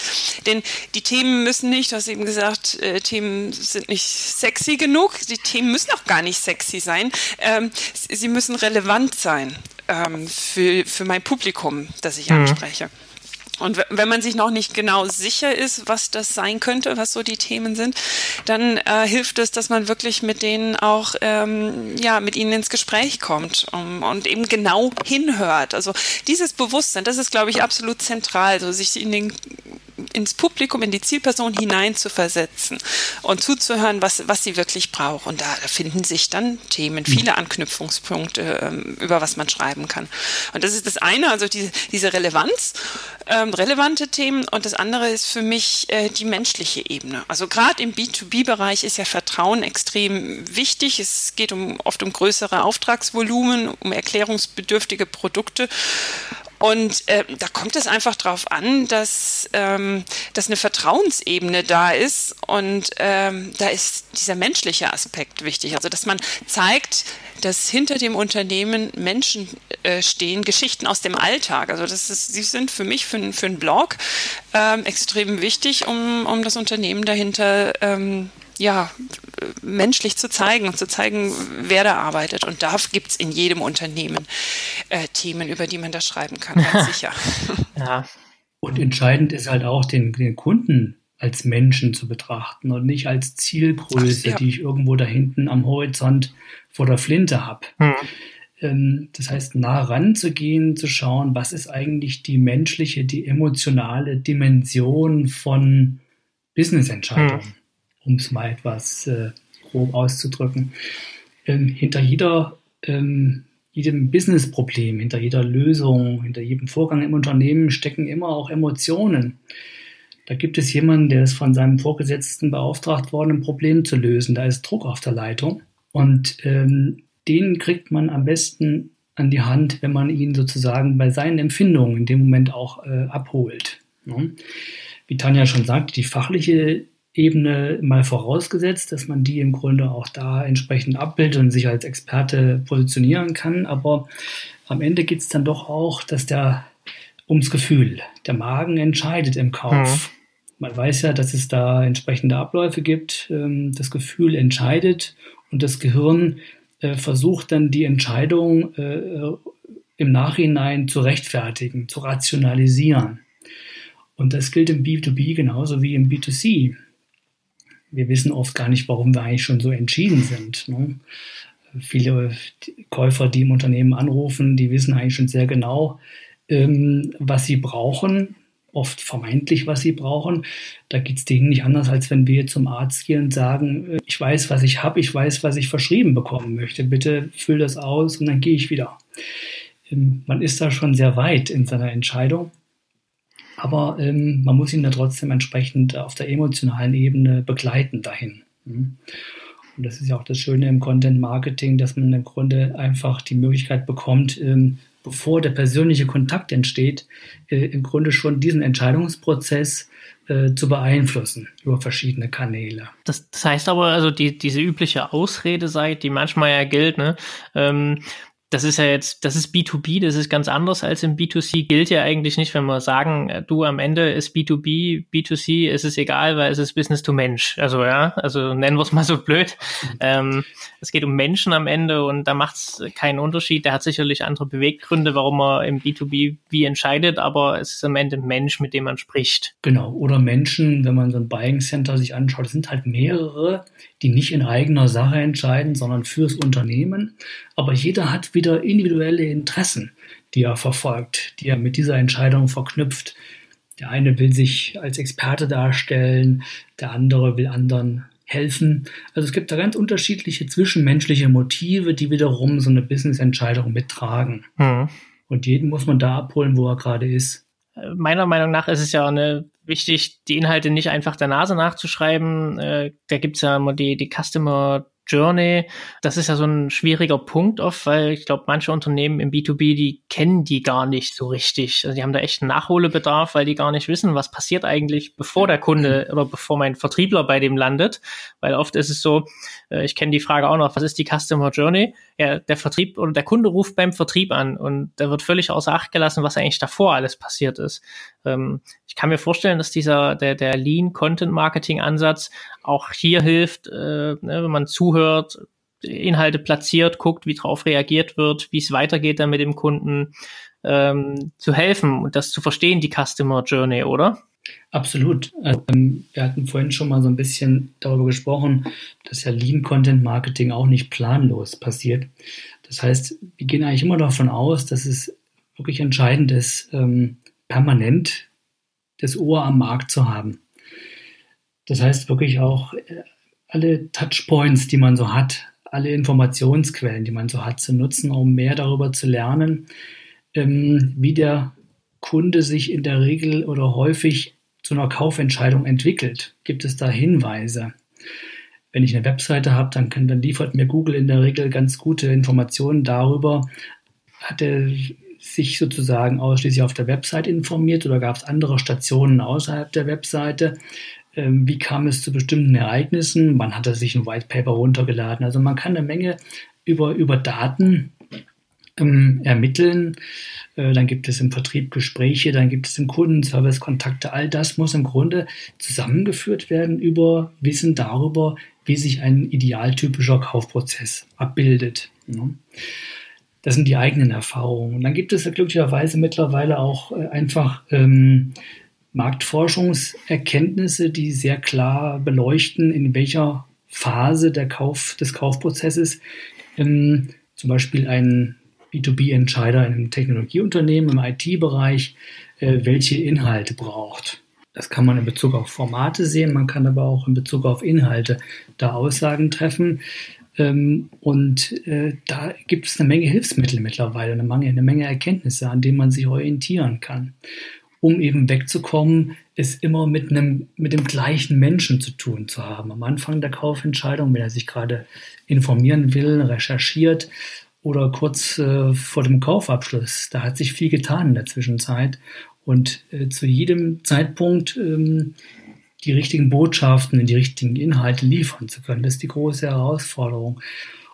Denn die Themen müssen nicht, du hast eben gesagt, Themen sind nicht sexy genug, die Themen müssen auch gar nicht sexy sein, sie müssen relevant sein für mein Publikum, das ich anspreche. Und wenn man sich noch nicht genau sicher ist, was das sein könnte, was so die Themen sind, dann hilft es, dass man wirklich mit denen auch, mit ihnen ins Gespräch kommt und eben genau hinhört. Also dieses Bewusstsein, das ist, glaube ich, absolut zentral, also sich ins Publikum, in die Zielperson hineinzuversetzen und zuzuhören, was sie wirklich braucht. Und da finden sich dann Themen, viele Anknüpfungspunkte, über was man schreiben kann. Und das ist das eine, also diese Relevanz, relevante Themen. Und das andere ist für mich die menschliche Ebene. Also gerade im B2B-Bereich ist ja Vertrauen extrem wichtig. Es geht oft um größere Auftragsvolumen, um erklärungsbedürftige Produkte. Und da kommt es einfach drauf an, dass eine Vertrauensebene da ist und da ist dieser menschliche Aspekt wichtig. Also dass man zeigt, dass hinter dem Unternehmen Menschen stehen, Geschichten aus dem Alltag. Also sie sind für mich, für einen Blog extrem wichtig, um das Unternehmen dahinter menschlich zu zeigen und zu zeigen, wer da arbeitet. Und da gibt es in jedem Unternehmen Themen, über die man da schreiben kann, ganz sicher. Ja. Und entscheidend ist halt auch, den Kunden als Menschen zu betrachten und nicht als Zielgröße, die ich irgendwo da hinten am Horizont vor der Flinte habe. Das heißt, nah ranzugehen, zu schauen, was ist eigentlich die menschliche, die emotionale Dimension von Business-Entscheidungen. Um es mal etwas grob auszudrücken. Hinter jedem Business-Problem, hinter jeder Lösung, hinter jedem Vorgang im Unternehmen stecken immer auch Emotionen. Da gibt es jemanden, der ist von seinem Vorgesetzten beauftragt worden, ein Problem zu lösen. Da ist Druck auf der Leitung und den kriegt man am besten an die Hand, wenn man ihn sozusagen bei seinen Empfindungen in dem Moment auch abholt. Ne? Wie Tanja schon sagte, die fachliche Ebene mal vorausgesetzt, dass man die im Grunde auch da entsprechend abbildet und sich als Experte positionieren kann. Aber am Ende geht es dann doch auch, dass ums Gefühl. Der Magen entscheidet im Kauf. Man weiß ja, dass es da entsprechende Abläufe gibt. Das Gefühl entscheidet und das Gehirn versucht dann die Entscheidung im Nachhinein zu rechtfertigen, zu rationalisieren. Und das gilt im B2B genauso wie im B2C. wir wissen oft gar nicht, warum wir eigentlich schon so entschieden sind, ne? Viele Käufer, die im Unternehmen anrufen, die wissen eigentlich schon sehr genau, was sie brauchen, oft vermeintlich, was sie brauchen. Da geht es denen nicht anders, als wenn wir zum Arzt gehen und sagen, ich weiß, was ich habe, ich weiß, was ich verschrieben bekommen möchte. Bitte füll das aus und dann gehe ich wieder. Man ist da schon sehr weit in seiner Entscheidung, aber man muss ihn da trotzdem entsprechend auf der emotionalen Ebene begleiten dahin. Und das ist ja auch das Schöne im Content-Marketing, dass man im Grunde einfach die Möglichkeit bekommt, bevor der persönliche Kontakt entsteht, im Grunde schon diesen Entscheidungsprozess zu beeinflussen über verschiedene Kanäle. Das heißt aber, also diese übliche Ausrede, die manchmal ja gilt, ne? Das ist ja jetzt, das ist B2B, das ist ganz anders als im B2C, gilt ja eigentlich nicht, wenn wir sagen, du, am Ende ist B2B, B2C, es ist egal, weil es ist Business to Mensch. Also ja, also nennen wir es mal so blöd. Es geht um Menschen am Ende und da macht es keinen Unterschied. Der hat sicherlich andere Beweggründe, warum man im B2B wie entscheidet, aber es ist am Ende ein Mensch, mit dem man spricht. Genau, oder Menschen, wenn man so ein Buying Center sich anschaut, es sind halt mehrere, die nicht in eigener Sache entscheiden, sondern fürs Unternehmen. Aber jeder hat wieder individuelle Interessen, die er verfolgt, die er mit dieser Entscheidung verknüpft. Der eine will sich als Experte darstellen, der andere will anderen helfen. Also es gibt da ganz unterschiedliche zwischenmenschliche Motive, die wiederum so eine Business-Entscheidung mittragen. Mhm. Und jeden muss man da abholen, wo er gerade ist. Meiner Meinung nach ist es ja wichtig, die Inhalte nicht einfach der Nase nachzuschreiben. Da gibt es ja immer die Customer Journey, das ist ja so ein schwieriger Punkt oft, weil ich glaube, manche Unternehmen im B2B, die kennen die gar nicht so richtig. Also die haben da echt einen Nachholbedarf, weil die gar nicht wissen, was passiert eigentlich, bevor der Kunde oder bevor mein Vertriebler bei dem landet. Weil oft ist es so, ich kenne die Frage auch noch, was ist die Customer Journey? Ja, der Vertrieb oder der Kunde ruft beim Vertrieb an und da wird völlig außer Acht gelassen, was eigentlich davor alles passiert ist. Ich kann mir vorstellen, dass der Lean Content Marketing Ansatz auch hier hilft, wenn man zuhört, Inhalte platziert, guckt, wie drauf reagiert wird, wie es weitergeht dann mit dem Kunden, zu helfen und das zu verstehen, die Customer Journey, oder? Absolut. Wir hatten vorhin schon mal so ein bisschen darüber gesprochen, dass ja Lean Content Marketing auch nicht planlos passiert. Das heißt, wir gehen eigentlich immer davon aus, dass es wirklich entscheidend ist, permanent das Ohr am Markt zu haben. Das heißt wirklich auch, alle Touchpoints, die man so hat, alle Informationsquellen, die man so hat, zu nutzen, um mehr darüber zu lernen, wie der Kunde sich in der Regel oder häufig zu einer Kaufentscheidung entwickelt. Gibt es da Hinweise? Wenn ich eine Webseite habe, dann liefert mir Google in der Regel ganz gute Informationen darüber, hat er sich sozusagen ausschließlich auf der Website informiert oder gab es andere Stationen außerhalb der Webseite? Wie kam es zu bestimmten Ereignissen? Wann hat er sich ein White Paper runtergeladen? Also man kann eine Menge über Daten ermitteln. Dann gibt es im Vertrieb Gespräche, dann gibt es im Kundenservice Kontakte. All das muss im Grunde zusammengeführt werden über Wissen darüber, wie sich ein idealtypischer Kaufprozess abbildet. Das sind die eigenen Erfahrungen. Und dann gibt es ja glücklicherweise mittlerweile auch einfach Marktforschungserkenntnisse, die sehr klar beleuchten, in welcher Phase des Kaufprozesses zum Beispiel ein B2B-Entscheider in einem Technologieunternehmen, im IT-Bereich, welche Inhalte braucht. Das kann man in Bezug auf Formate sehen, man kann aber auch in Bezug auf Inhalte da Aussagen treffen. Und da gibt es eine Menge Hilfsmittel mittlerweile, eine Menge Erkenntnisse, an denen man sich orientieren kann, um eben wegzukommen, es immer mit dem gleichen Menschen zu tun zu haben. Am Anfang der Kaufentscheidung, wenn er sich gerade informieren will, recherchiert oder kurz vor dem Kaufabschluss, da hat sich viel getan in der Zwischenzeit und zu jedem Zeitpunkt die richtigen Botschaften und die richtigen Inhalte liefern zu können. Das ist die große Herausforderung.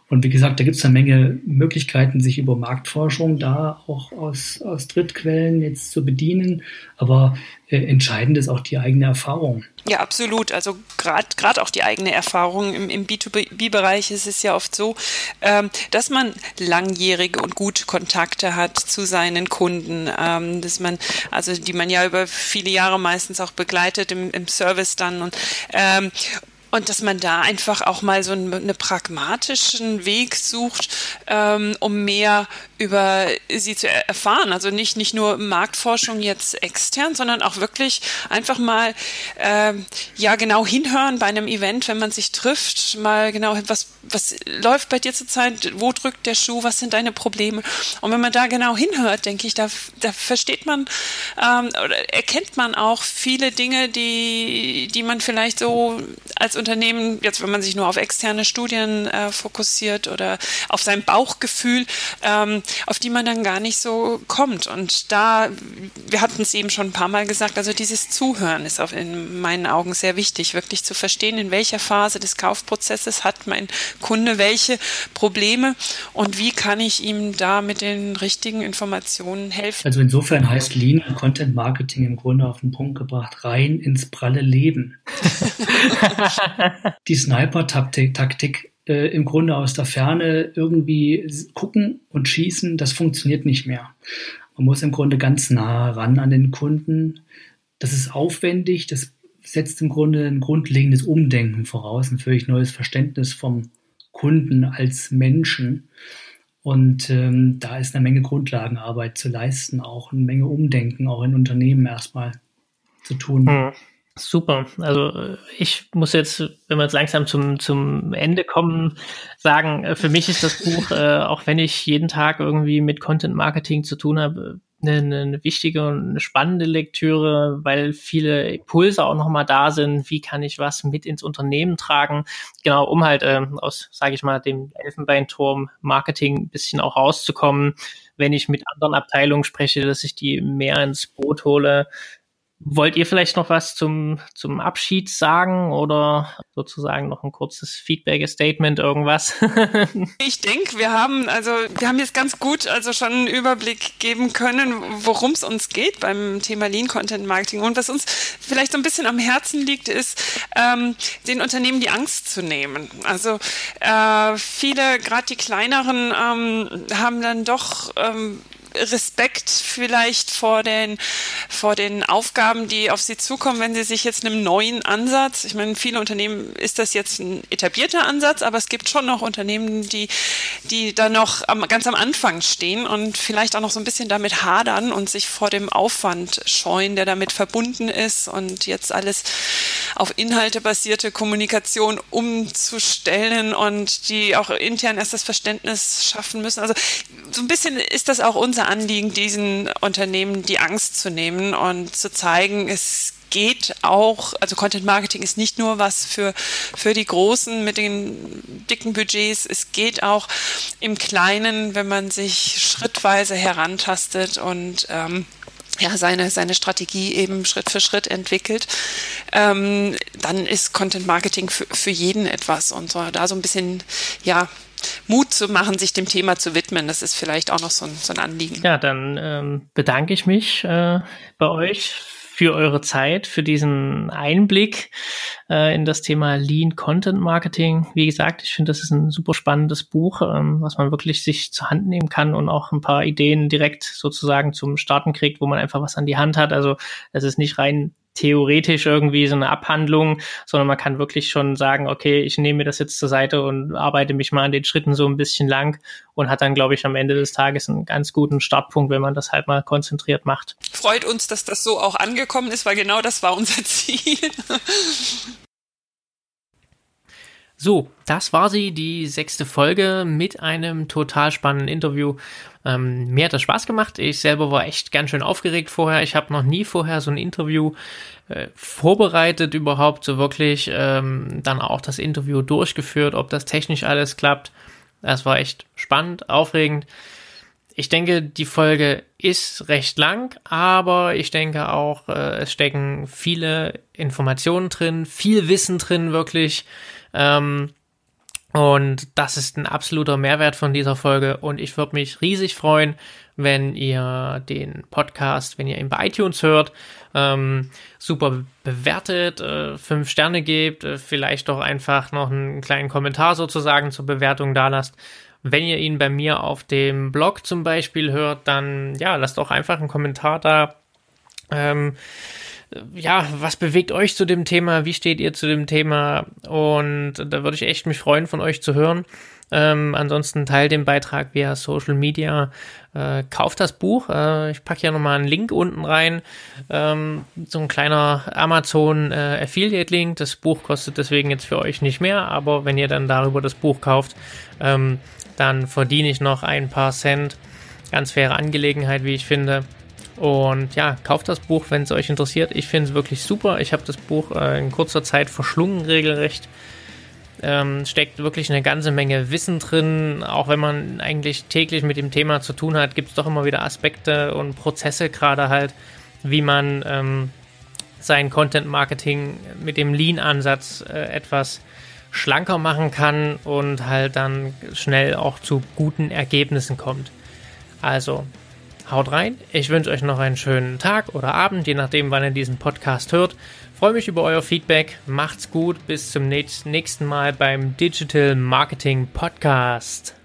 Und wie gesagt, da gibt es eine Menge Möglichkeiten, sich über Marktforschung da auch aus Drittquellen jetzt zu bedienen. Aber entscheidend ist auch die eigene Erfahrung. Ja, absolut. Also gerade auch die eigene Erfahrung im B2B-Bereich ist es ja oft so, dass man langjährige und gute Kontakte hat zu seinen Kunden, die man ja über viele Jahre meistens auch begleitet im Service dann und und dass man da einfach auch mal so einen pragmatischen Weg sucht, um mehr über sie zu erfahren. Also nicht nur Marktforschung jetzt extern, sondern auch wirklich einfach mal genau hinhören bei einem Event, wenn man sich trifft, mal genau, was läuft bei dir zurzeit, wo drückt der Schuh, was sind deine Probleme? Und wenn man da genau hinhört, denke ich, da versteht man oder erkennt man auch viele Dinge, die man vielleicht so als Unternehmen, jetzt wenn man sich nur auf externe Studien fokussiert oder auf sein Bauchgefühl, auf die man dann gar nicht so kommt. Und da, wir hatten es eben schon ein paar Mal gesagt, also dieses Zuhören ist in meinen Augen sehr wichtig, wirklich zu verstehen, in welcher Phase des Kaufprozesses hat mein Kunde welche Probleme und wie kann ich ihm da mit den richtigen Informationen helfen. Also insofern heißt Lean Content Marketing im Grunde auf den Punkt gebracht, rein ins pralle Leben. Die Sniper-Taktik im Grunde aus der Ferne irgendwie gucken und schießen, das funktioniert nicht mehr. Man muss im Grunde ganz nah ran an den Kunden. Das ist aufwendig, das setzt im Grunde ein grundlegendes Umdenken voraus, ein völlig neues Verständnis vom Kunden als Menschen. Und da ist eine Menge Grundlagenarbeit zu leisten, auch eine Menge Umdenken, auch in Unternehmen erstmal zu tun. Ja. Super, also ich muss jetzt, wenn wir jetzt langsam zum Ende kommen, sagen, für mich ist das Buch, auch wenn ich jeden Tag irgendwie mit Content Marketing zu tun habe, eine wichtige und eine spannende Lektüre, weil viele Impulse auch nochmal da sind, wie kann ich was mit ins Unternehmen tragen, genau, um halt aus, sage ich mal, dem Elfenbeinturm Marketing ein bisschen auch rauszukommen, wenn ich mit anderen Abteilungen spreche, dass ich die mehr ins Boot hole. Wollt ihr vielleicht noch was zum Abschied sagen oder sozusagen noch ein kurzes Feedback-Statement, irgendwas? Ich denke, wir haben jetzt ganz gut schon einen Überblick geben können, worum es uns geht beim Thema Lean Content Marketing. Und was uns vielleicht so ein bisschen am Herzen liegt, ist, den Unternehmen die Angst zu nehmen. Also viele, gerade die kleineren, haben dann doch Respekt vielleicht vor den Aufgaben, die auf sie zukommen, wenn sie sich jetzt einem neuen Ansatz, ich meine, in vielen Unternehmen ist das jetzt ein etablierter Ansatz, aber es gibt schon noch Unternehmen, die da noch ganz am Anfang stehen und vielleicht auch noch so ein bisschen damit hadern und sich vor dem Aufwand scheuen, der damit verbunden ist und jetzt alles auf inhaltebasierte Kommunikation umzustellen und die auch intern erst das Verständnis schaffen müssen. Also so ein bisschen ist das auch unser Anliegen, diesen Unternehmen die Angst zu nehmen und zu zeigen, es geht auch, also Content Marketing ist nicht nur was für die Großen mit den dicken Budgets, es geht auch im Kleinen, wenn man sich schrittweise herantastet und seine Strategie eben Schritt für Schritt entwickelt, dann ist Content Marketing für jeden etwas und so, da so ein bisschen, Mut zu machen, sich dem Thema zu widmen. Das ist vielleicht auch noch so ein Anliegen. Ja, dann bedanke ich mich bei euch für eure Zeit, für diesen Einblick in das Thema Lean Content Marketing. Wie gesagt, ich finde, das ist ein super spannendes Buch, was man wirklich sich zur Hand nehmen kann und auch ein paar Ideen direkt sozusagen zum Starten kriegt, wo man einfach was an die Hand hat. Also das ist nicht rein theoretisch irgendwie so eine Abhandlung, sondern man kann wirklich schon sagen, okay, ich nehme mir das jetzt zur Seite und arbeite mich mal an den Schritten so ein bisschen lang und hat dann, glaube ich, am Ende des Tages einen ganz guten Startpunkt, wenn man das halt mal konzentriert macht. Freut uns, dass das so auch angekommen ist, weil genau das war unser Ziel. So, das war sie, die 6. Folge mit einem total spannenden Interview. Mir hat das Spaß gemacht. Ich selber war echt ganz schön aufgeregt vorher. Ich habe noch nie vorher so ein Interview vorbereitet überhaupt, so wirklich dann auch das Interview durchgeführt, ob das technisch alles klappt. Das war echt spannend, aufregend. Ich denke, die Folge ist recht lang, aber ich denke auch, es stecken viele Informationen drin, viel Wissen drin wirklich. Und das ist ein absoluter Mehrwert von dieser Folge und ich würde mich riesig freuen, wenn ihr den Podcast, wenn ihr ihn bei iTunes hört, super bewertet, 5 Sterne gebt, vielleicht doch einfach noch einen kleinen Kommentar sozusagen zur Bewertung da lasst. Wenn ihr ihn bei mir auf dem Blog zum Beispiel hört, dann lasst doch einfach einen Kommentar da. ja, was bewegt euch zu dem Thema? Wie steht ihr zu dem Thema? Und da würde ich echt mich freuen, von euch zu hören. Ansonsten teilt den Beitrag via Social Media, kauft das Buch, ich packe ja nochmal einen Link unten rein, so ein kleiner Amazon Affiliate-Link, das Buch kostet deswegen jetzt für euch nicht mehr, aber wenn ihr dann darüber das Buch kauft, dann verdiene ich noch ein paar Cent, ganz faire Angelegenheit, wie ich finde. Und ja, kauft das Buch, wenn es euch interessiert, ich finde es wirklich super, ich habe das Buch in kurzer Zeit verschlungen regelrecht. Steckt wirklich eine ganze Menge Wissen drin, auch wenn man eigentlich täglich mit dem Thema zu tun hat, gibt es doch immer wieder Aspekte und Prozesse gerade halt, wie man sein Content-Marketing mit dem Lean-Ansatz etwas schlanker machen kann und halt dann schnell auch zu guten Ergebnissen kommt. Also haut rein, ich wünsche euch noch einen schönen Tag oder Abend, je nachdem, wann ihr diesen Podcast hört. Freue mich über euer Feedback. Macht's gut. Bis zum nächsten Mal beim Digital Marketing Podcast.